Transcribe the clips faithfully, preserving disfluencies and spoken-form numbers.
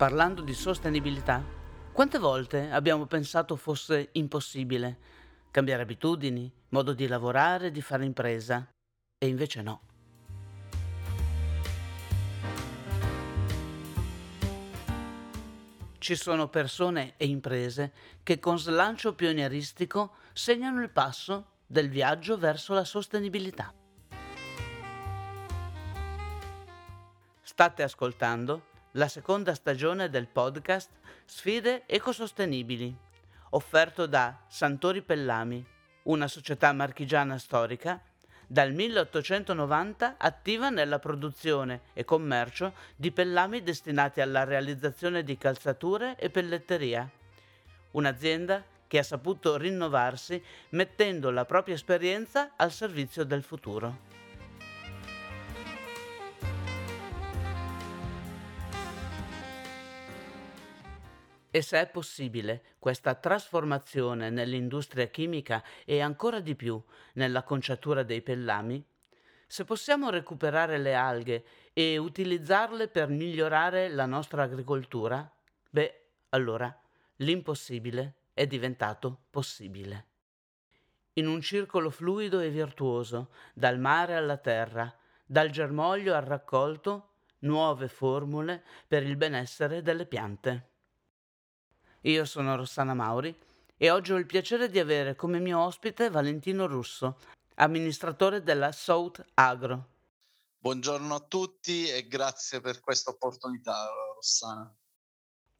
parlando di sostenibilità, quante volte abbiamo pensato fosse impossibile cambiare abitudini, modo di lavorare, di fare impresa? E invece no. Ci sono persone e imprese che con slancio pionieristico segnano il passo del viaggio verso la sostenibilità. State ascoltando la seconda stagione del podcast Sfide ecosostenibili, offerto da Santori Pellami, una società marchigiana storica dal milleottocentonovanta attiva nella produzione e commercio di pellami destinati alla realizzazione di calzature e pelletteria. Un'azienda che ha saputo rinnovarsi mettendo la propria esperienza al servizio del futuro. E se è possibile questa trasformazione nell'industria chimica e ancora di più nella conciatura dei pellami, se possiamo recuperare le alghe e utilizzarle per migliorare la nostra agricoltura, beh, allora l'impossibile è diventato possibile. In un circolo fluido e virtuoso, dal mare alla terra, dal germoglio al raccolto, nuove formule per il benessere delle piante. Io sono Rossana Mauri e oggi ho il piacere di avere come mio ospite Valentino Russo, amministratore della South Agro. Buongiorno a tutti e grazie per questa opportunità, Rossana.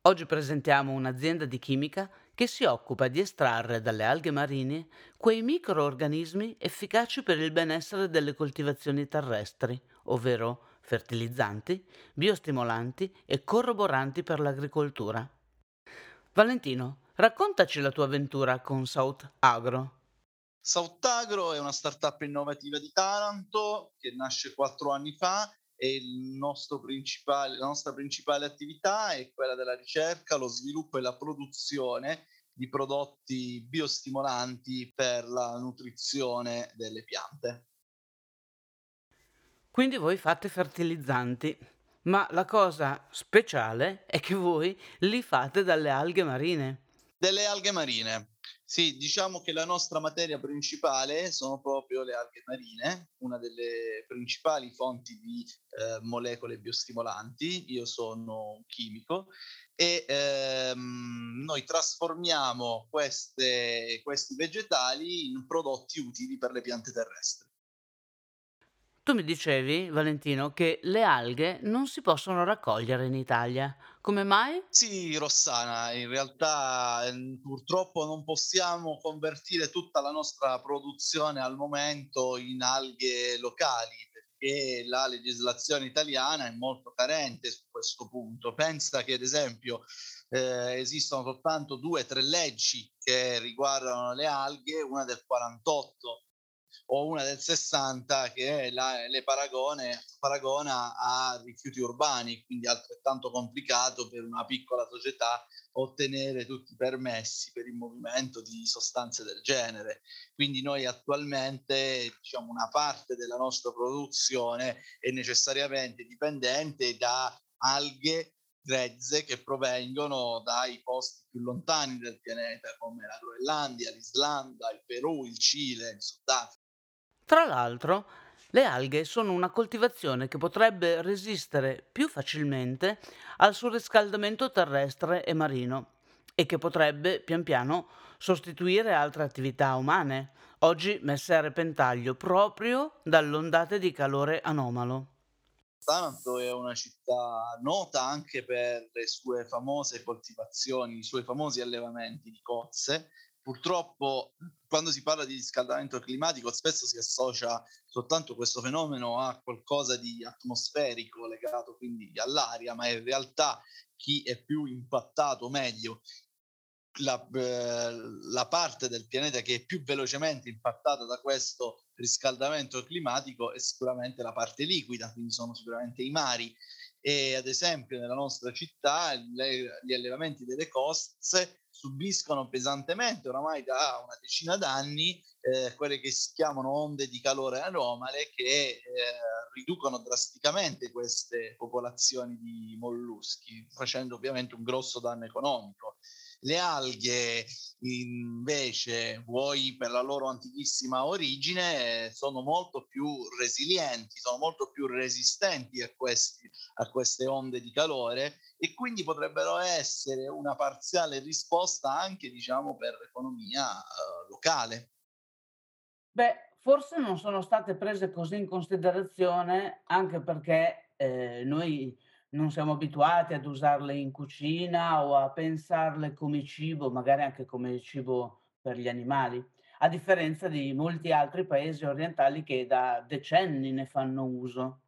Oggi presentiamo un'azienda di chimica che si occupa di estrarre dalle alghe marine quei microorganismi efficaci per il benessere delle coltivazioni terrestri, ovvero fertilizzanti, biostimolanti e corroboranti per l'agricoltura. Valentino, raccontaci la tua avventura con South Agro. South Agro è una startup innovativa di Taranto che nasce quattro anni fa e il nostro principale, la nostra principale attività è quella della ricerca, lo sviluppo e la produzione di prodotti biostimolanti per la nutrizione delle piante. Quindi voi fate fertilizzanti. Ma la cosa speciale è che voi li fate dalle alghe marine. Delle alghe marine. Sì, diciamo che la nostra materia principale sono proprio le alghe marine, una delle principali fonti di eh, molecole biostimolanti. Io sono un chimico e ehm, noi trasformiamo queste, questi vegetali in prodotti utili per le piante terrestri. Tu mi dicevi, Valentino, che le alghe non si possono raccogliere in Italia. Come mai? Sì, Rossana, in realtà eh, purtroppo non possiamo convertire tutta la nostra produzione al momento in alghe locali, perché la legislazione italiana è molto carente su questo punto. Pensa che, ad esempio, eh, esistono soltanto due o tre leggi che riguardano le alghe, una del quarantotto. O una del sessanta che è la, le paragone, paragona a rifiuti urbani, quindi altrettanto complicato per una piccola società ottenere tutti i permessi per il movimento di sostanze del genere. Quindi noi attualmente, diciamo, una parte della nostra produzione è necessariamente dipendente da alghe grezze che provengono dai posti più lontani del pianeta, come la Groenlandia, l'Islanda, il Perù, il Cile, il Sudafrica. Tra l'altro, le alghe sono una coltivazione che potrebbe resistere più facilmente al surriscaldamento terrestre e marino e che potrebbe, pian piano, sostituire altre attività umane, oggi messe a repentaglio proprio dall'ondata di calore anomalo. Taranto è una città nota anche per le sue famose coltivazioni, i suoi famosi allevamenti di cozze. Purtroppo, quando si parla di riscaldamento climatico, spesso si associa soltanto questo fenomeno a qualcosa di atmosferico legato quindi all'aria, ma in realtà chi è più impattato meglio la, eh, la parte del pianeta che è più velocemente impattata da questo riscaldamento climatico è sicuramente la parte liquida, quindi sono sicuramente i mari. E ad esempio nella nostra città le, gli allevamenti delle coste subiscono pesantemente oramai da una decina d'anni eh, quelle che si chiamano onde di calore anomale, che eh, riducono drasticamente queste popolazioni di molluschi, facendo ovviamente un grosso danno economico. Le alghe invece, vuoi per la loro antichissima origine, sono molto più resilienti, sono molto più resistenti a, questi, a queste onde di calore, e quindi potrebbero essere una parziale risposta anche, diciamo, per l'economia eh, locale. Beh, forse non sono state prese così in considerazione, anche perché eh, noi... non siamo abituati ad usarle in cucina o a pensarle come cibo, magari anche come cibo per gli animali, a differenza di molti altri paesi orientali che da decenni ne fanno uso.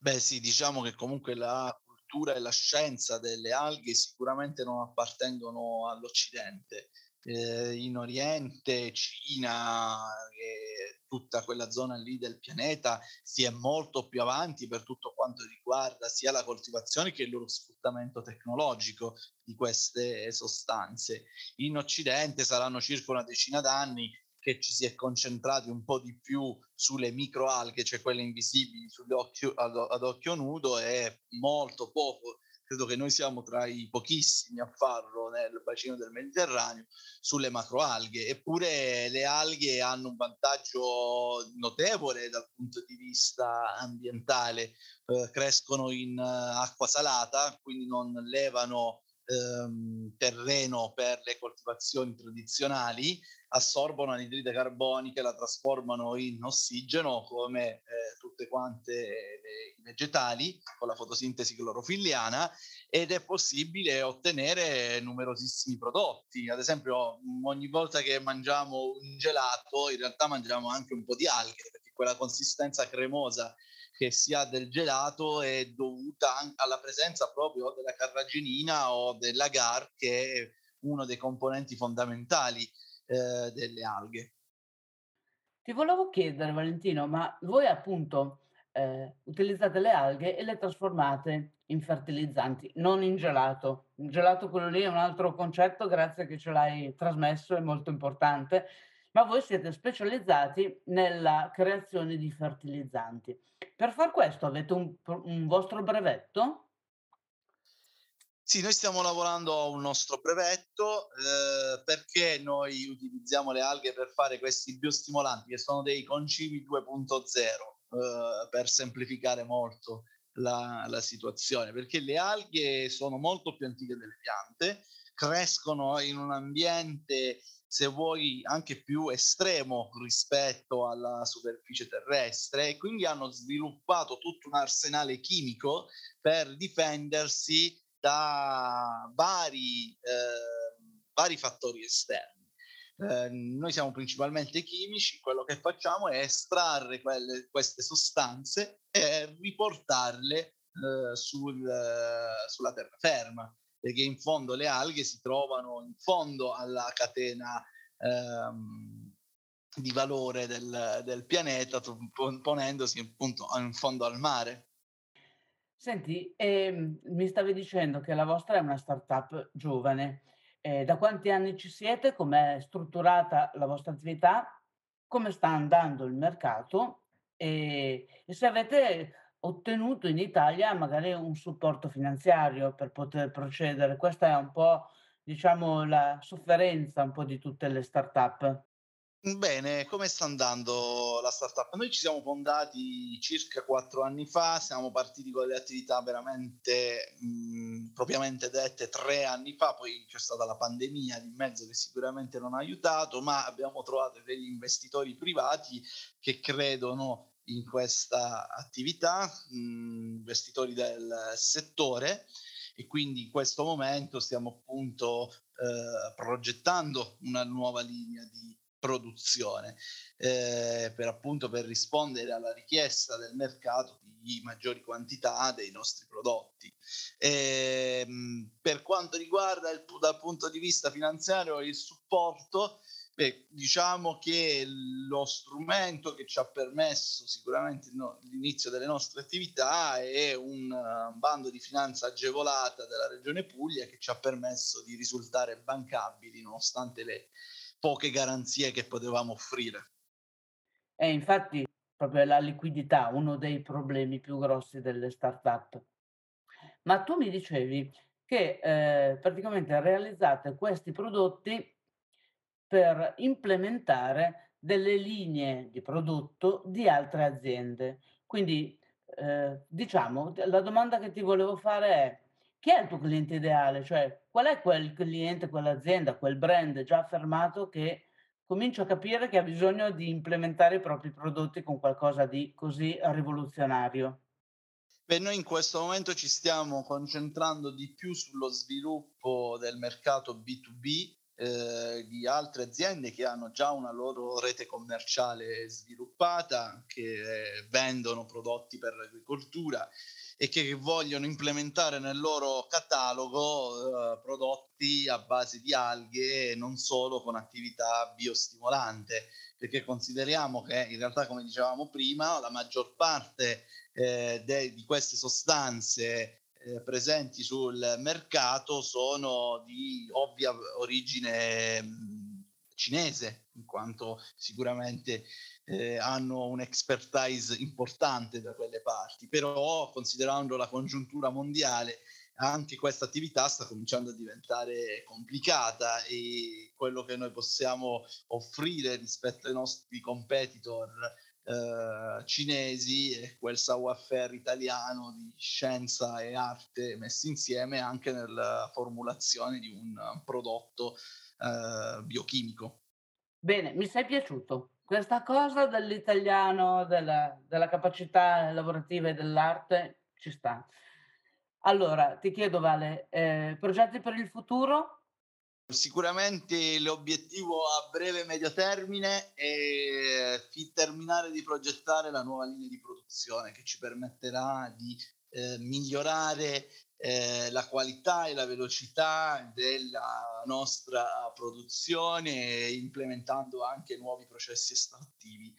Beh sì, diciamo che comunque la cultura e la scienza delle alghe sicuramente non appartengono all'Occidente. Eh, in Oriente, Cina e tutta quella zona lì del pianeta si è molto più avanti per tutto quanto riguarda sia la coltivazione che il loro sfruttamento tecnologico di queste sostanze. In Occidente saranno circa una decina d'anni che ci si è concentrati un po' di più sulle microalghe, cioè quelle invisibili sull'occhio, ad, ad occhio nudo, e molto poco. Credo che noi siamo tra i pochissimi a farlo nel bacino del Mediterraneo sulle macroalghe. Eppure le alghe hanno un vantaggio notevole dal punto di vista ambientale, eh, crescono in acqua salata, quindi non levano ehm, terreno per le coltivazioni tradizionali, assorbono anidride carbonica e la trasformano in ossigeno come eh, tutte quante eh, i vegetali, con la fotosintesi clorofilliana, ed è possibile ottenere numerosissimi prodotti. Ad esempio, ogni volta che mangiamo un gelato in realtà mangiamo anche un po' di alghe, perché quella consistenza cremosa che si ha del gelato è dovuta anche alla presenza proprio della carragenina o dell'agar, che è uno dei componenti fondamentali Eh, delle alghe. Ti volevo chiedere, Valentino, ma voi appunto eh, utilizzate le alghe e le trasformate in fertilizzanti, non in gelato. Il gelato, quello lì, è un altro concetto, grazie che ce l'hai trasmesso, è molto importante, ma voi siete specializzati nella creazione di fertilizzanti. Per far questo avete un, un vostro brevetto? Sì, noi stiamo lavorando a un nostro brevetto eh, perché noi utilizziamo le alghe per fare questi biostimolanti, che sono dei concimi due punto zero, eh, per semplificare molto la, la situazione, perché le alghe sono molto più antiche delle piante, crescono in un ambiente, se vuoi, anche più estremo rispetto alla superficie terrestre, e quindi hanno sviluppato tutto un arsenale chimico per difendersi da vari, eh, vari fattori esterni. Eh, noi siamo principalmente chimici, quello che facciamo è estrarre quelle, queste sostanze e riportarle eh, sul, eh, sulla terraferma, perché in fondo le alghe si trovano in fondo alla catena ehm, di valore del, del pianeta, ponendosi appunto in fondo al mare. Senti, eh, mi stavi dicendo che la vostra è una startup giovane. Eh, da quanti anni ci siete? Com'è strutturata la vostra attività? Come sta andando il mercato? E, e se avete ottenuto in Italia magari un supporto finanziario per poter procedere? Questa è un po', diciamo, la sofferenza un po' di tutte le startup. Bene, come sta andando la startup? Noi ci siamo fondati circa quattro anni fa, siamo partiti con le attività veramente mh, propriamente dette tre anni fa, poi c'è stata la pandemia di mezzo che sicuramente non ha aiutato, ma abbiamo trovato degli investitori privati che credono in questa attività, mh, investitori del settore, e quindi in questo momento stiamo appunto eh, progettando una nuova linea di produzione, eh, per appunto per rispondere alla richiesta del mercato di maggiori quantità dei nostri prodotti. E, per quanto riguarda il, dal punto di vista finanziario, il supporto, beh, diciamo che lo strumento che ci ha permesso sicuramente no, l'inizio delle nostre attività è un uh, bando di finanza agevolata della Regione Puglia, che ci ha permesso di risultare bancabili nonostante le poche garanzie che potevamo offrire. E infatti proprio la liquidità, uno dei problemi più grossi delle start-up. Ma tu mi dicevi che eh, praticamente realizzate questi prodotti per implementare delle linee di prodotto di altre aziende. Quindi, eh, diciamo, la domanda che ti volevo fare è: chi è il tuo cliente ideale? Cioè, qual è quel cliente, quell'azienda, quel brand già affermato che comincia a capire che ha bisogno di implementare i propri prodotti con qualcosa di così rivoluzionario? Beh, noi in questo momento ci stiamo concentrando di più sullo sviluppo del mercato B due B, Eh, di altre aziende che hanno già una loro rete commerciale sviluppata, che eh, vendono prodotti per l'agricoltura e che, che vogliono implementare nel loro catalogo eh, prodotti a base di alghe e non solo, con attività biostimolante, perché consideriamo che in realtà, come dicevamo prima, la maggior parte eh, de- di queste sostanze presenti sul mercato sono di ovvia origine cinese, in quanto sicuramente eh, hanno un'expertise importante da quelle parti, però considerando la congiuntura mondiale anche questa attività sta cominciando a diventare complicata, e quello che noi possiamo offrire rispetto ai nostri competitor Uh, cinesi e quel savoir-faire italiano di scienza e arte messi insieme anche nella formulazione di un prodotto uh, biochimico. Bene, mi sei piaciuto. Questa cosa dell'italiano, della, della capacità lavorativa e dell'arte ci sta. Allora, ti chiedo, Vale, eh, progetti per il futuro? Sicuramente l'obiettivo a breve e medio termine è terminare di progettare la nuova linea di produzione, che ci permetterà di eh, migliorare eh, la qualità e la velocità della nostra produzione, implementando anche nuovi processi estrattivi.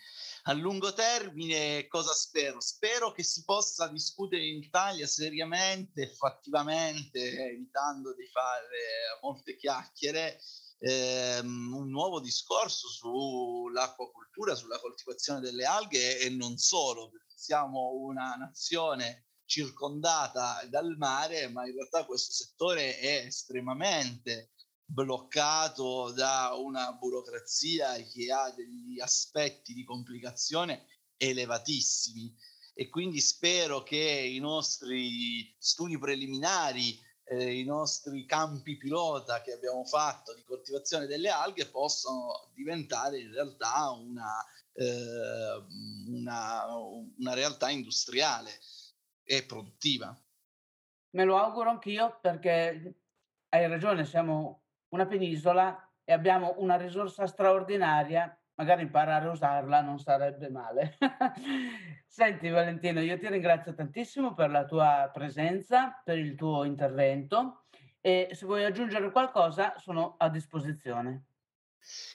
A lungo termine, cosa spero? Spero che si possa discutere in Italia seriamente, fattivamente, evitando di fare molte chiacchiere, ehm, un nuovo discorso sull'acquacoltura, sulla coltivazione delle alghe e non solo, perché siamo una nazione circondata dal mare, ma in realtà questo settore è estremamente bloccato da una burocrazia che ha degli aspetti di complicazione elevatissimi, e quindi spero che i nostri studi preliminari, eh, i nostri campi pilota che abbiamo fatto di coltivazione delle alghe possano diventare in realtà una, eh, una, una realtà industriale e produttiva. Me lo auguro anch'io, perché hai ragione, siamo una penisola e abbiamo una risorsa straordinaria, magari imparare a usarla non sarebbe male. Senti Valentino, io ti ringrazio tantissimo per la tua presenza, per il tuo intervento, e se vuoi aggiungere qualcosa sono a disposizione.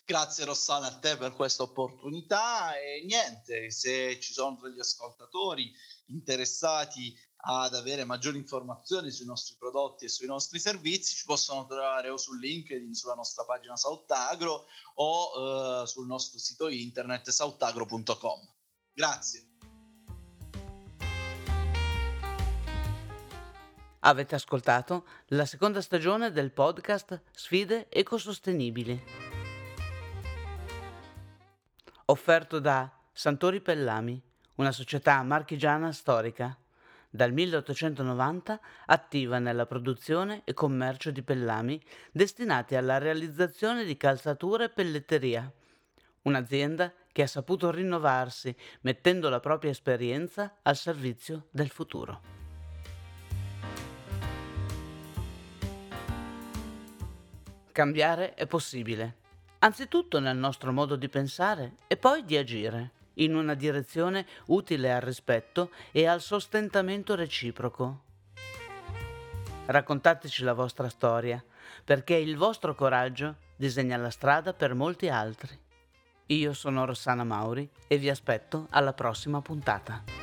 Grazie Rossana a te per questa opportunità, e niente, se ci sono degli ascoltatori interessati ad avere maggiori informazioni sui nostri prodotti e sui nostri servizi, ci possono trovare o su LinkedIn, sulla nostra pagina South Agro, o eh, sul nostro sito internet south agro punto com. Grazie. Avete ascoltato la seconda stagione del podcast Sfide ecosostenibili, offerto da Santori Pellami, una società marchigiana storica. Dal milleottocentonovanta attiva nella produzione e commercio di pellami destinati alla realizzazione di calzature e pelletteria. Un'azienda che ha saputo rinnovarsi, mettendo la propria esperienza al servizio del futuro. Cambiare è possibile. Anzitutto nel nostro modo di pensare e poi di agire, in una direzione utile al rispetto e al sostentamento reciproco. Raccontateci la vostra storia, perché il vostro coraggio disegna la strada per molti altri. Io sono Rossana Mauri e vi aspetto alla prossima puntata.